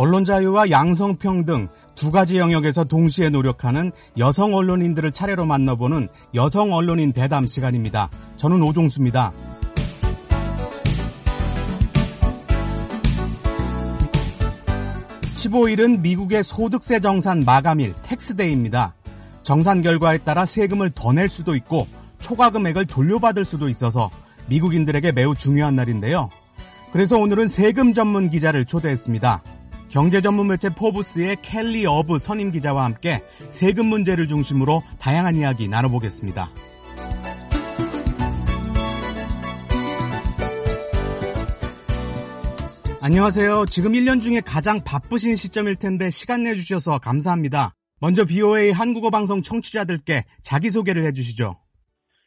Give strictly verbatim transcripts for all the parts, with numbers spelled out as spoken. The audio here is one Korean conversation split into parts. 언론 자유와 양성평등 두 가지 영역에서 동시에 노력하는 여성 언론인들을 차례로 만나보는 여성 언론인 대담 시간입니다. 저는 오종수입니다. 십오일은 미국의 소득세 정산 마감일, 텍스데이입니다. 정산 결과에 따라 세금을 더 낼 수도 있고 초과 금액을 돌려받을 수도 있어서 미국인들에게 매우 중요한 날인데요. 그래서 오늘은 세금 전문 기자를 초대했습니다. 경제 전문 매체 포브스의 켈리 어브 선임 기자와 함께 세금 문제를 중심으로 다양한 이야기 나눠보겠습니다. 안녕하세요. 지금 일 년 중에 가장 바쁘신 시점일 텐데 시간 내주셔서 감사합니다. 먼저 브이오에이 한국어 방송 청취자들께 자기소개를 해주시죠.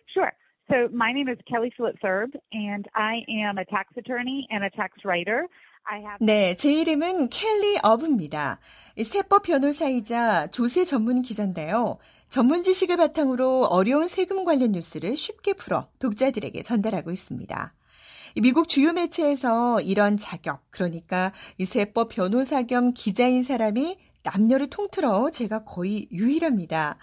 Sure. So my name is Kelly Phillips Erb and I am a tax attorney and a tax writer. I have... 네, 제 이름은 켈리 어브입니다. 세법 변호사이자 조세 전문 기자인데요. 전문 지식을 바탕으로 어려운 세금 관련 뉴스를 쉽게 풀어 독자들에게 전달하고 있습니다. 미국 주요 매체에서 이런 자격, 그러니까 이 세법 변호사 겸 기자인 사람이 남녀를 통틀어 제가 거의 유일합니다.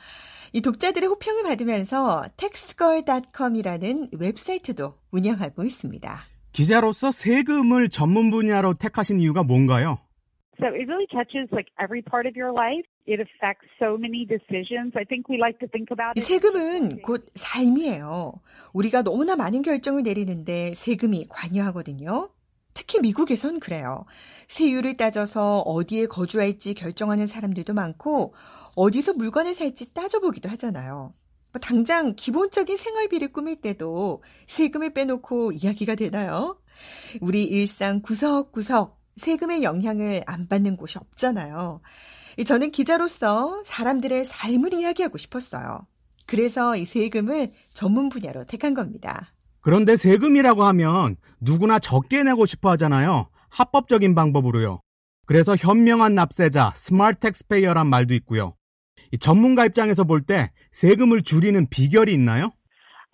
이 독자들의 호평을 받으면서 텍스걸 닷컴이라는 웹사이트도 운영하고 있습니다. 기자로서 세금을 전문 분야로 택하신 이유가 뭔가요? So it really touches like every part of your life. It affects so many decisions. I think we like to think about it. 세금은 곧 삶이에요. 우리가 너무나 많은 결정을 내리는데 세금이 관여하거든요. 특히 미국에선 그래요. 세율을 따져서 어디에 거주할지 결정하는 사람들도 많고 어디서 물건을 살지 따져보기도 하잖아요. 당장 기본적인 생활비를 꾸밀 때도 세금을 빼놓고 이야기가 되나요? 우리 일상 구석구석 세금의 영향을 안 받는 곳이 없잖아요. 저는 기자로서 사람들의 삶을 이야기하고 싶었어요. 그래서 이 세금을 전문 분야로 택한 겁니다. 그런데 세금이라고 하면 누구나 적게 내고 싶어 하잖아요. 합법적인 방법으로요. 그래서 현명한 납세자, 스마트 텍스페이어란 말도 있고요. 이 전문가 입장에서 볼 때 세금을 줄이는 비결이 있나요?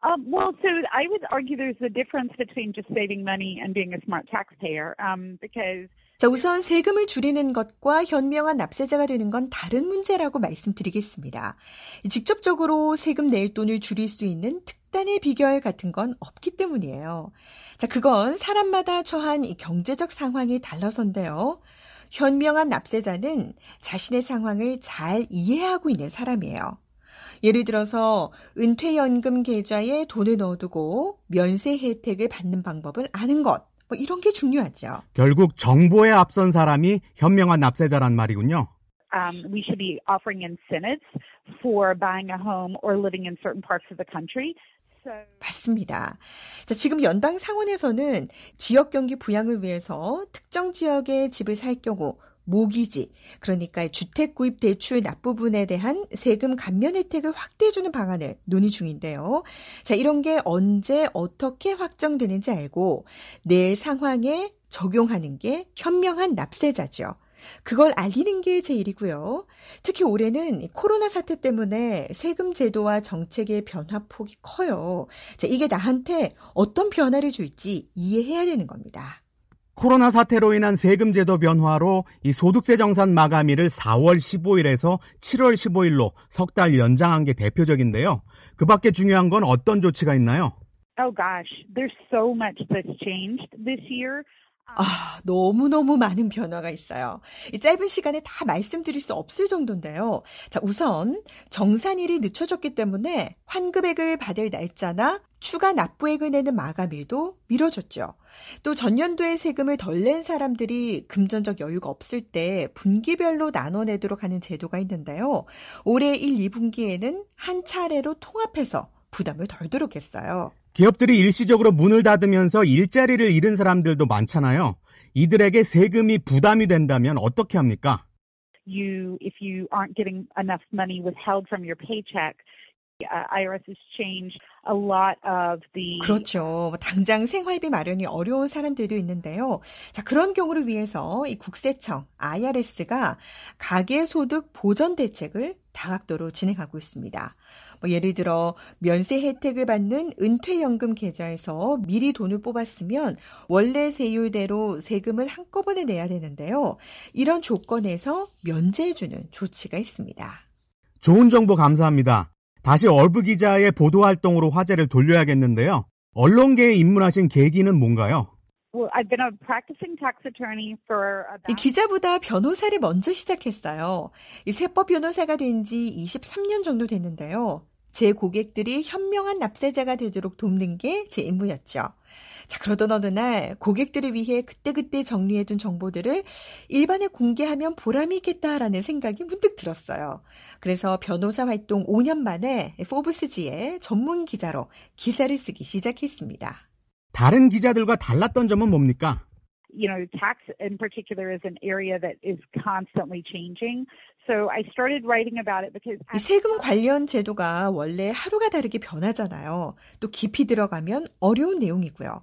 Um, well, so I would argue there's a difference between just saving money and being a smart taxpayer, um, because 자, 우선 세금을 줄이는 것과 현명한 납세자가 되는 건 다른 문제라고 말씀드리겠습니다. 직접적으로 세금 낼 돈을 줄일 수 있는 특단의 비결 같은 건 없기 때문이에요. 자, 그건 사람마다 처한 이 경제적 상황이 달라서인데요. 현명한 납세자는 자신의 상황을 잘 이해하고 있는 사람이에요. 예를 들어서 은퇴연금 계좌에 돈을 넣어두고 면세 혜택을 받는 방법을 아는 것, 뭐 이런 게 중요하죠. 결국 정보에 앞선 사람이 현명한 납세자란 말이군요. Um, we should be offering incentives for buying a home or living in certain parts of the country. 맞습니다. 자, 지금 연방 상원에서는 지역 경기 부양을 위해서 특정 지역에 집을 살 경우 모기지, 그러니까 주택구입대출 납부분에 대한 세금 감면 혜택을 확대해주는 방안을 논의 중인데요. 자, 이런 게 언제 어떻게 확정되는지 알고 내 상황에 적용하는 게 현명한 납세자죠. 그걸 알리는 게 제일이고요. 특히 올해는 코로나 사태 때문에 세금 제도와 정책의 변화폭이 커요. 자, 이게 나한테 어떤 변화를 줄지 이해해야 되는 겁니다. 코로나 사태로 인한 세금 제도 변화로 이 소득세 정산 마감일을 사월 십오일에서 칠월 십오일로 석 달 연장한 게 대표적인데요. 그 밖에 중요한 건 어떤 조치가 있나요? Oh gosh, there's so much that's changed this year. 아, 너무너무 많은 변화가 있어요. 이 짧은 시간에 다 말씀드릴 수 없을 정도인데요. 자, 우선 정산일이 늦춰졌기 때문에 환급액을 받을 날짜나 추가 납부액을 내는 마감일도 미뤄졌죠. 또 전년도에 세금을 덜 낸 사람들이 금전적 여유가 없을 때 분기별로 나눠내도록 하는 제도가 있는데요. 올해 일, 이분기에는 한 차례로 통합해서 부담을 덜도록 했어요. 기업들이 일시적으로 문을 닫으면서 일자리를 잃은 사람들도 많잖아요. 이들에게 세금이 부담이 된다면 어떻게 합니까? You, if you aren't getting enough money withheld from your paycheck, 그렇죠. 당장 생활비 마련이 어려운 사람들도 있는데요. 자, 그런 경우를 위해서 이 국세청 아이아르에스가 가계소득 보전 대책을 다각도로 진행하고 있습니다. 뭐 예를 들어 면세 혜택을 받는 은퇴연금 계좌에서 미리 돈을 뽑았으면 원래 세율대로 세금을 한꺼번에 내야 되는데요. 이런 조건에서 면제해주는 조치가 있습니다. 좋은 정보 감사합니다. 다시 얼브 기자의 보도활동으로 화제를 돌려야겠는데요. 언론계에 입문하신 계기는 뭔가요? 이 기자보다 변호사를 먼저 시작했어요. 이 세법 변호사가 된 지 이십삼 년 정도 됐는데요. 제 고객들이 현명한 납세자가 되도록 돕는 게 제 임무였죠. 자, 그러던 어느 날 고객들을 위해 그때그때 정리해둔 정보들을 일반에 공개하면 보람이 있겠다라는 생각이 문득 들었어요. 그래서 변호사 활동 오 년 만에 포브스지에 전문 기자로 기사를 쓰기 시작했습니다. 다른 기자들과 달랐던 점은 뭡니까? You know, tax in particular is an area that is constantly changing. So I started writing about it because 이 세금 관련 제도가 원래 하루가 다르게 변하잖아요. 또 깊이 들어가면 어려운 내용이고요.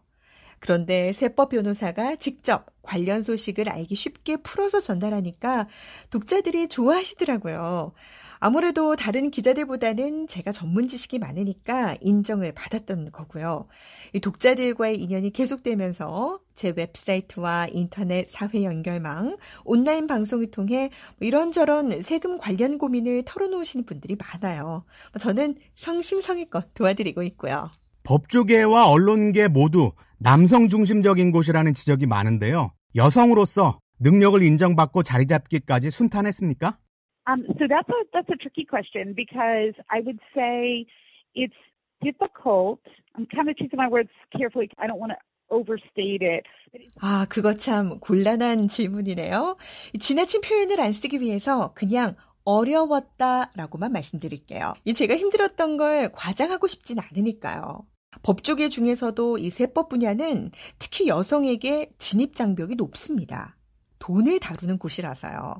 그런데 세법 변호사가 직접 관련 소식을 알기 쉽게 풀어서 전달하니까 독자들이 좋아하시더라고요. 아무래도 다른 기자들보다는 제가 전문 지식이 많으니까 인정을 받았던 거고요. 이 독자들과의 인연이 계속되면서 제 웹사이트와 인터넷 사회 연결망, 온라인 방송을 통해 이런저런 세금 관련 고민을 털어놓으시는 분들이 많아요. 저는 성심성의껏 도와드리고 있고요. 법조계와 언론계 모두 남성 중심적인 곳이라는 지적이 많은데요. 여성으로서 능력을 인정받고 자리 잡기까지 순탄했습니까? Um, so that's a, that's a tricky question because I would say it's difficult. I'm kind of choosing my words carefully. I don't want to overstate it. 아, 그거 참 곤란한 질문이네요. 지나친 표현을 안 쓰기 위해서 그냥 어려웠다라고만 말씀드릴게요. 제가 힘들었던 걸 과장하고 싶진 않으니까요. 법조계 중에서도 이 세법 분야는 특히 여성에게 진입장벽이 높습니다. 돈을 다루는 곳이라서요.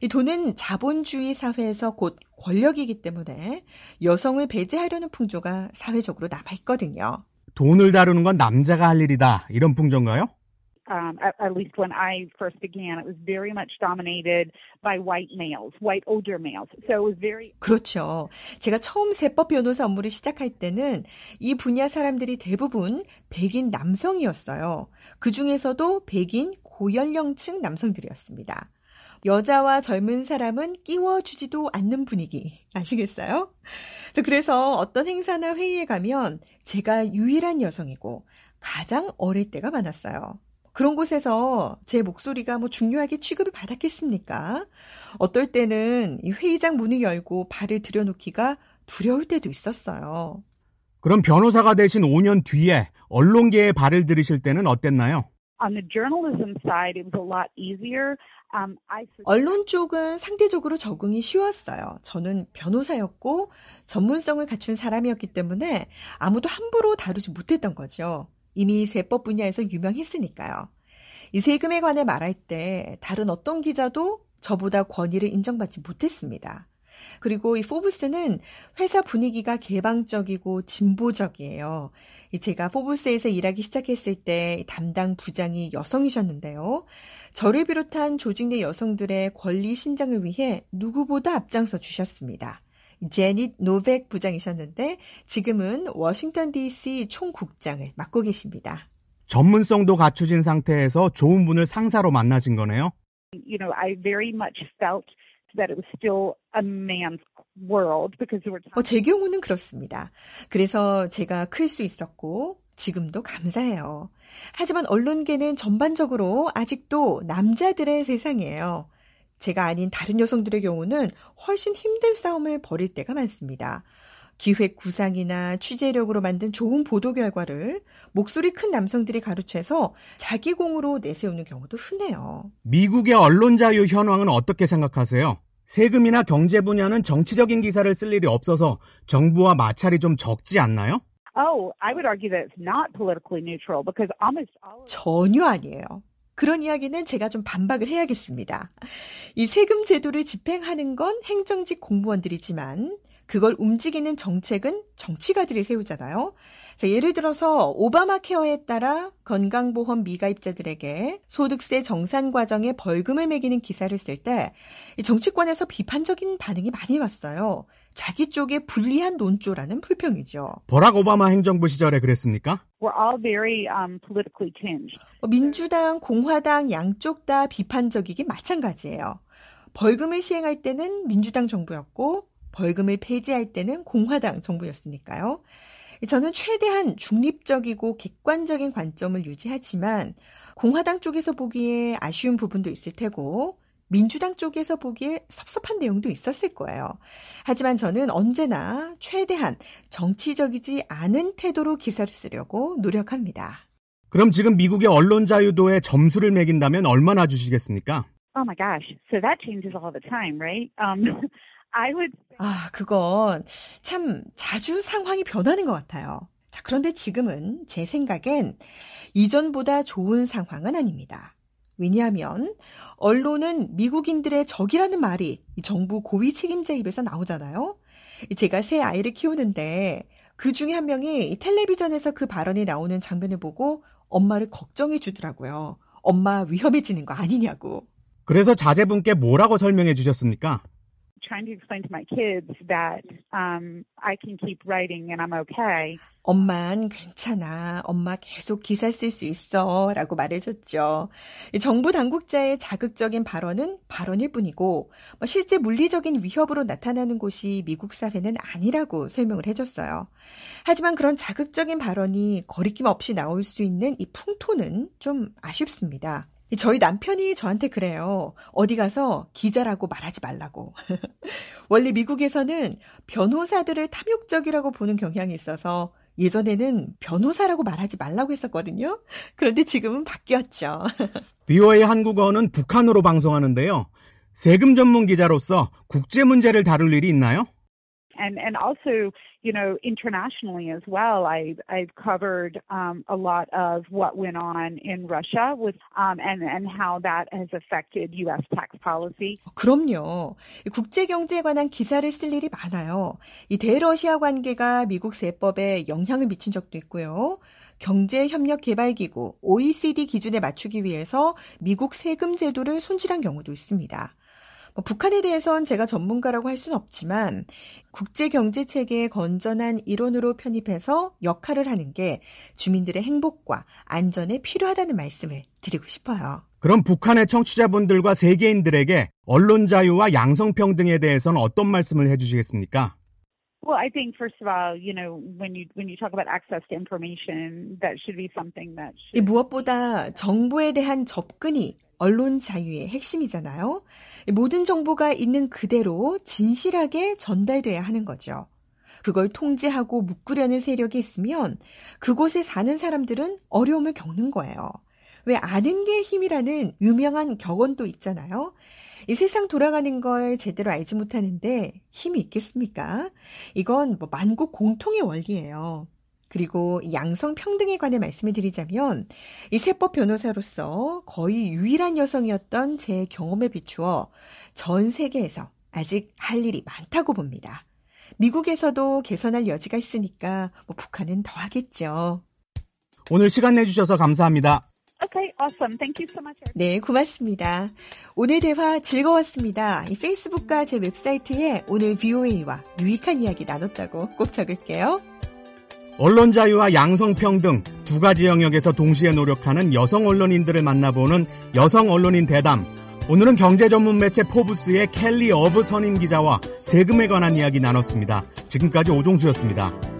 이 돈은 자본주의 사회에서 곧 권력이기 때문에 여성을 배제하려는 풍조가 사회적으로 남아있거든요. 돈을 다루는 건 남자가 할 일이다. 이런 풍조인가요? Um, at, at least when I first began, it was very much dominated by white males, white older males. So it was very... 그렇죠. 제가 처음 세법 변호사 업무를 시작할 때는 이 분야 사람들이 대부분 백인 남성이었어요. 그중에서도 백인 고연령층 남성들이었습니다. 여자와 젊은 사람은 끼워주지도 않는 분위기. 아시겠어요? 저 그래서 어떤 행사나 회의에 가면 제가 유일한 여성이고 가장 어릴 때가 많았어요. 그런 곳에서 제 목소리가 뭐 중요하게 취급을 받았겠습니까? 어떨 때는 이 회의장 문을 열고 발을 들여놓기가 두려울 때도 있었어요. 그럼 변호사가 되신 오 년 뒤에 언론계에 발을 들이실 때는 어땠나요? On the journalism side, it was a lot easier. 언론 쪽은 상대적으로 적응이 쉬웠어요. 저는 변호사였고 전문성을 갖춘 사람이었기 때문에 아무도 함부로 다루지 못했던 거죠. 이미 세법 분야에서 유명했으니까요. 이 세금에 관해 말할 때 다른 어떤 기자도 저보다 권위를 인정받지 못했습니다. 그리고 이 포브스는 회사 분위기가 개방적이고 진보적이에요. 제가 포브스에서 일하기 시작했을 때 담당 부장이 여성이셨는데요. 저를 비롯한 조직 내 여성들의 권리 신장을 위해 누구보다 앞장서 주셨습니다. 제닛 노벡 부장이셨는데 지금은 워싱턴 디씨 총국장을 맡고 계십니다. 전문성도 갖추신 상태에서 좋은 분을 상사로 만나신 거네요. You know, I very much felt that it was still a man's world because we were talking... 어, 제 경우는 그렇습니다. 그래서 제가 클 수 있었고 지금도 감사해요. 하지만 언론계는 전반적으로 아직도 남자들의 세상이에요. 제가 아닌 다른 여성들의 경우는 훨씬 힘든 싸움을 벌일 때가 많습니다. 기획 구상이나 취재력으로 만든 좋은 보도 결과를 목소리 큰 남성들이 가로채서 자기 공으로 내세우는 경우도 흔해요. 미국의 언론 자유 현황은 어떻게 생각하세요? 세금이나 경제 분야는 정치적인 기사를 쓸 일이 없어서 정부와 마찰이 좀 적지 않나요? Oh, I would argue that it's not politically neutral because almost all... 전혀 아니에요. 그런 이야기는 제가 좀 반박을 해야겠습니다. 이 세금 제도를 집행하는 건 행정직 공무원들이지만 그걸 움직이는 정책은 정치가들이 세우잖아요. 자, 예를 들어서 오바마 케어에 따라 건강보험 미가입자들에게 소득세 정산 과정에 벌금을 매기는 기사를 쓸 때 정치권에서 비판적인 반응이 많이 왔어요. 자기 쪽에 불리한 논조라는 불평이죠. 버락 오바마 행정부 시절에 그랬습니까? We're all very, um, politically tinged. 민주당, 공화당 양쪽 다 비판적이긴 마찬가지예요. 벌금을 시행할 때는 민주당 정부였고 벌금을 폐지할 때는 공화당 정부였으니까요. 저는 최대한 중립적이고 객관적인 관점을 유지하지만 공화당 쪽에서 보기에 아쉬운 부분도 있을 테고 민주당 쪽에서 보기에 섭섭한 내용도 있었을 거예요. 하지만 저는 언제나 최대한 정치적이지 않은 태도로 기사를 쓰려고 노력합니다. 그럼 지금 미국의 언론 자유도에 점수를 매긴다면 얼마나 주시겠습니까? Oh my gosh. So that changes all the time, right? Um, I would... 아, 그건 참 자주 상황이 변하는 것 같아요. 자, 그런데 지금은 제 생각엔 이전보다 좋은 상황은 아닙니다. 왜냐하면 언론은 미국인들의 적이라는 말이 정부 고위 책임자 입에서 나오잖아요. 제가 세 아이를 키우는데 그중에 한 명이 텔레비전에서 그 발언이 나오는 장면을 보고 엄마를 걱정해 주더라고요. 엄마 위험해지는 거 아니냐고. 그래서 자제분께 뭐라고 설명해 주셨습니까? 엄만 괜찮아. 엄마 계속 기사 쓸 수 있어. 라고 말해줬죠. 정부 당국자의 자극적인 발언은 발언일 뿐이고 실제 물리적인 위협으로 나타나는 곳이 미국 사회는 아니라고 설명을 해줬어요. 하지만 그런 자극적인 발언이 거리낌 없이 나올 수 있는 이 풍토는 좀 아쉽습니다. 저희 남편이 저한테 그래요. 어디 가서 기자라고 말하지 말라고. 원래 미국에서는 변호사들을 탐욕적이라고 보는 경향이 있어서 예전에는 변호사라고 말하지 말라고 했었거든요. 그런데 지금은 바뀌었죠. 브이오에이 한국어는 북한으로 방송하는데요. 세금 전문 기자로서 국제 문제를 다룰 일이 있나요? And and also, you know, internationally as well, I I've covered um, a lot of what went on in Russia with um, and and how that has affected U S tax policy. 그럼요. 국제 경제에 관한 기사를 쓸 일이 많아요. 이 대러시아 관계가 미국 세법에 영향을 미친 적도 있고요. 경제협력개발기구 오이시디 기준에 맞추기 위해서 미국 세금 제도를 손질한 경우도 있습니다. 북한에 대해선 제가 전문가라고 할 수는 없지만 국제경제체계의 건전한 이론으로 편입해서 역할을 하는 게 주민들의 행복과 안전에 필요하다는 말씀을 드리고 싶어요. 그럼 북한의 청취자분들과 세계인들에게 언론 자유와 양성평등에 대해서는 어떤 말씀을 해주시겠습니까? Well, I think first of all, you know, when you when you talk about access to information, that should be something that should... 이 무엇보다 정보에 대한 접근이 언론 자유의 핵심이잖아요. 모든 정보가 있는 그대로 진실하게 전달돼야 하는 거죠. 그걸 통제하고 묶으려는 세력이 있으면 그곳에 사는 사람들은 어려움을 겪는 거예요. 왜 아는 게 힘이라는 유명한 격언도 있잖아요. 이 세상 돌아가는 걸 제대로 알지 못하는데 힘이 있겠습니까? 이건 뭐 만국 공통의 원리예요. 그리고 양성평등에 관해 말씀을 드리자면 이 세법 변호사로서 거의 유일한 여성이었던 제 경험에 비추어 전 세계에서 아직 할 일이 많다고 봅니다. 미국에서도 개선할 여지가 있으니까 뭐 북한은 더 하겠죠. 오늘 시간 내주셔서 감사합니다. Okay, awesome. Thank you so much. 네, 고맙습니다. 오늘 대화 즐거웠습니다. 이 페이스북과 제 웹사이트에 오늘 브이오에이와 유익한 이야기 나눴다고 꼭 적을게요. 언론 자유와 양성평등 두 가지 영역에서 동시에 노력하는 여성 언론인들을 만나보는 여성 언론인 대담. 오늘은 경제 전문 매체 포브스의 켈리 어브 선임 기자와 세금에 관한 이야기 나눴습니다. 지금까지 오종수였습니다.